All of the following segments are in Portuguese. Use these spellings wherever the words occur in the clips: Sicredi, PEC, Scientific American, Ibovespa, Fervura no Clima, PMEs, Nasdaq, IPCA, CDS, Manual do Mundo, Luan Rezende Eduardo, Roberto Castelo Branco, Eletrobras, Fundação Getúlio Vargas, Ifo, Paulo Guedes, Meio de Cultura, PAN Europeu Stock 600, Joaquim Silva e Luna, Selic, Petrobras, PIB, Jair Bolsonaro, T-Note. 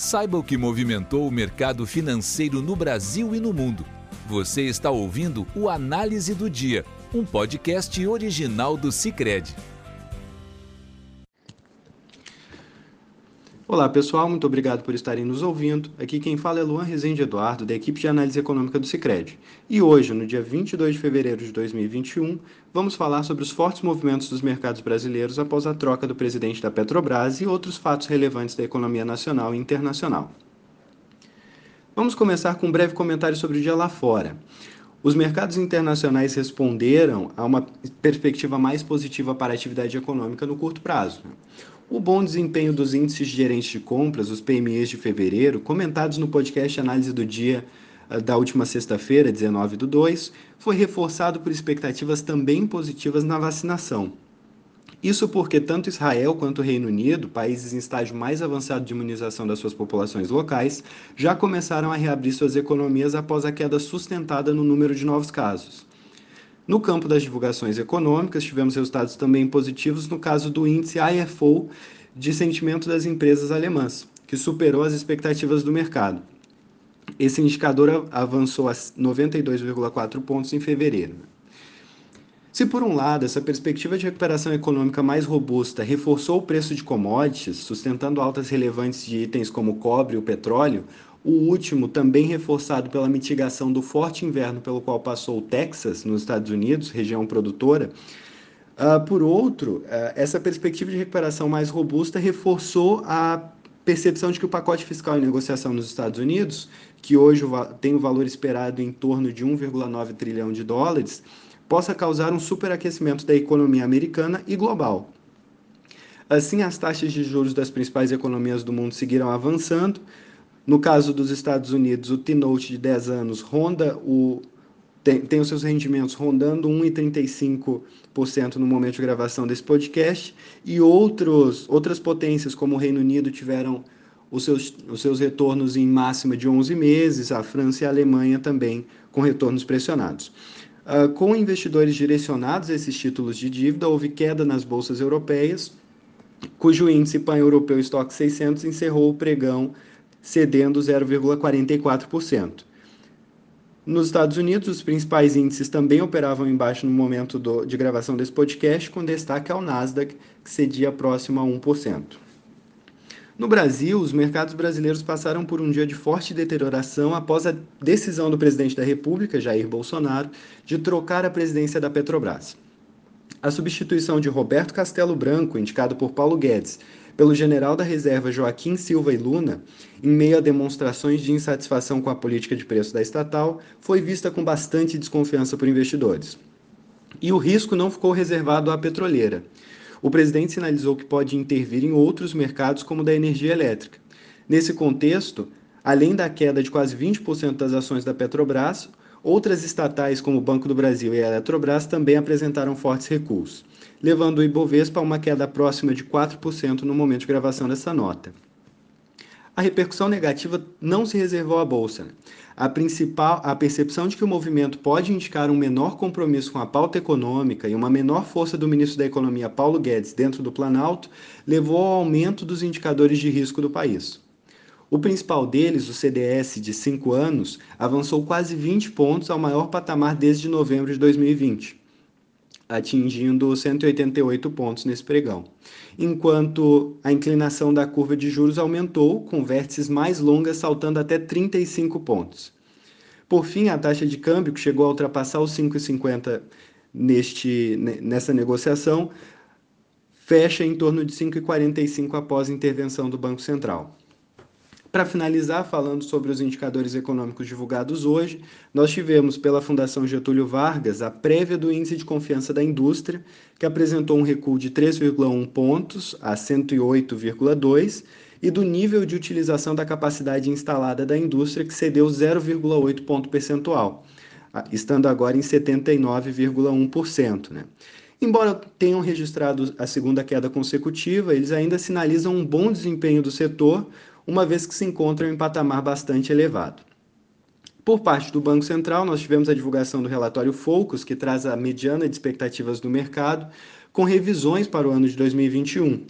saiba o que movimentou o mercado financeiro no Brasil e no mundo. Você está ouvindo o Análise do Dia, um podcast original do Sicredi. Olá pessoal, muito obrigado por estarem nos ouvindo. Aqui quem fala é Luan Rezende Eduardo, da equipe de análise econômica do Sicredi. E hoje, no dia 22 de fevereiro de 2021, vamos falar sobre os fortes movimentos dos mercados brasileiros após a troca do presidente da Petrobras e outros fatos relevantes da economia nacional e internacional. Vamos começar com um breve comentário sobre o dia lá fora. Os mercados internacionais responderam a uma perspectiva mais positiva para a atividade econômica no curto prazo. O bom desempenho dos índices gerentes de compras, os PMEs de fevereiro, comentados no podcast Análise do Dia da última sexta-feira, 19/2, foi reforçado por expectativas também positivas na vacinação. Isso porque tanto Israel quanto o Reino Unido, países em estágio mais avançado de imunização das suas populações locais, já começaram a reabrir suas economias após a queda sustentada no número de novos casos. No campo das divulgações econômicas, tivemos resultados também positivos no caso do índice Ifo de sentimento das empresas alemãs, que superou as expectativas do mercado. Esse indicador avançou a 92,4 pontos em fevereiro. Se, por um lado, essa perspectiva de recuperação econômica mais robusta reforçou o preço de commodities, sustentando altas relevantes de itens como o cobre e o petróleo, o último também reforçado pela mitigação do forte inverno pelo qual passou o Texas, nos Estados Unidos, região produtora, por outro, essa perspectiva de recuperação mais robusta reforçou a percepção de que o pacote fiscal em negociação nos Estados Unidos, que hoje tem um valor esperado em torno de 1,9 trilhão de dólares, possa causar um superaquecimento da economia americana e global. Assim, as taxas de juros das principais economias do mundo seguiram avançando. No caso dos Estados Unidos, o T-Note de 10 anos tem os seus rendimentos rondando 1,35% no momento de gravação desse podcast, e outras potências, como o Reino Unido, tiveram os seus retornos em máxima de 11 meses, a França e a Alemanha também com retornos pressionados. Com investidores direcionados a esses títulos de dívida, houve queda nas bolsas europeias, cujo índice PAN Europeu Stock 600 encerrou o pregão cedendo 0,44%. Nos Estados Unidos, os principais índices também operavam em baixo no momento de gravação desse podcast, com destaque ao Nasdaq, que cedia próximo a 1%. No Brasil, os mercados brasileiros passaram por um dia de forte deterioração após a decisão do presidente da República, Jair Bolsonaro, de trocar a presidência da Petrobras. A substituição de Roberto Castelo Branco, indicado por Paulo Guedes, pelo general da reserva Joaquim Silva e Luna, em meio a demonstrações de insatisfação com a política de preço da estatal, foi vista com bastante desconfiança por investidores. E o risco não ficou reservado à petroleira. O presidente sinalizou que pode intervir em outros mercados, como o da energia elétrica. Nesse contexto, além da queda de quase 20% das ações da Petrobras, outras estatais como o Banco do Brasil e a Eletrobras também apresentaram fortes recuos, levando o Ibovespa a uma queda próxima de 4% no momento de gravação dessa nota. A repercussão negativa não se reservou à Bolsa. A percepção de que o movimento pode indicar um menor compromisso com a pauta econômica e uma menor força do ministro da Economia, Paulo Guedes, dentro do Planalto, levou ao aumento dos indicadores de risco do país. O principal deles, o CDS de 5 anos, avançou quase 20 pontos ao maior patamar desde novembro de 2020, atingindo 188 pontos nesse pregão, enquanto a inclinação da curva de juros aumentou, com vértices mais longas saltando até 35 pontos. Por fim, a taxa de câmbio, que chegou a ultrapassar os 5,50 nessa negociação, fecha em torno de 5,45 após a intervenção do Banco Central. Para finalizar, falando sobre os indicadores econômicos divulgados hoje, nós tivemos pela Fundação Getúlio Vargas a prévia do Índice de Confiança da Indústria, que apresentou um recuo de 3,1 pontos a 108,2, e do nível de utilização da capacidade instalada da indústria, que cedeu 0,8 ponto percentual, estando agora em 79,1%, Embora tenham registrado a segunda queda consecutiva, eles ainda sinalizam um bom desempenho do setor, uma vez que se encontram em patamar bastante elevado. Por parte do Banco Central, nós tivemos a divulgação do relatório Focus, que traz a mediana de expectativas do mercado, com revisões para o ano de 2021.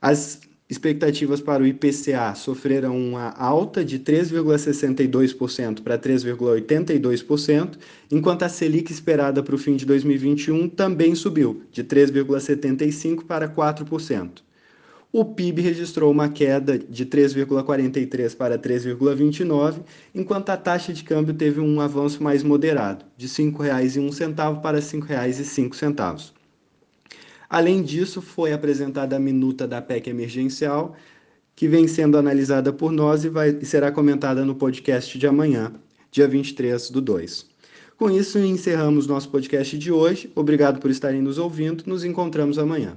As expectativas para o IPCA sofreram uma alta de 3,62% para 3,82%, enquanto a Selic esperada para o fim de 2021 também subiu, de 3,75% para 4%. O PIB registrou uma queda de 3,43% para 3,29%, enquanto a taxa de câmbio teve um avanço mais moderado, de R$ 5,01 para R$ 5,05. Além disso, foi apresentada a minuta da PEC emergencial, que vem sendo analisada por nós e será comentada no podcast de amanhã, dia 23/2. Com isso, encerramos nosso podcast de hoje. Obrigado por estarem nos ouvindo. Nos encontramos amanhã.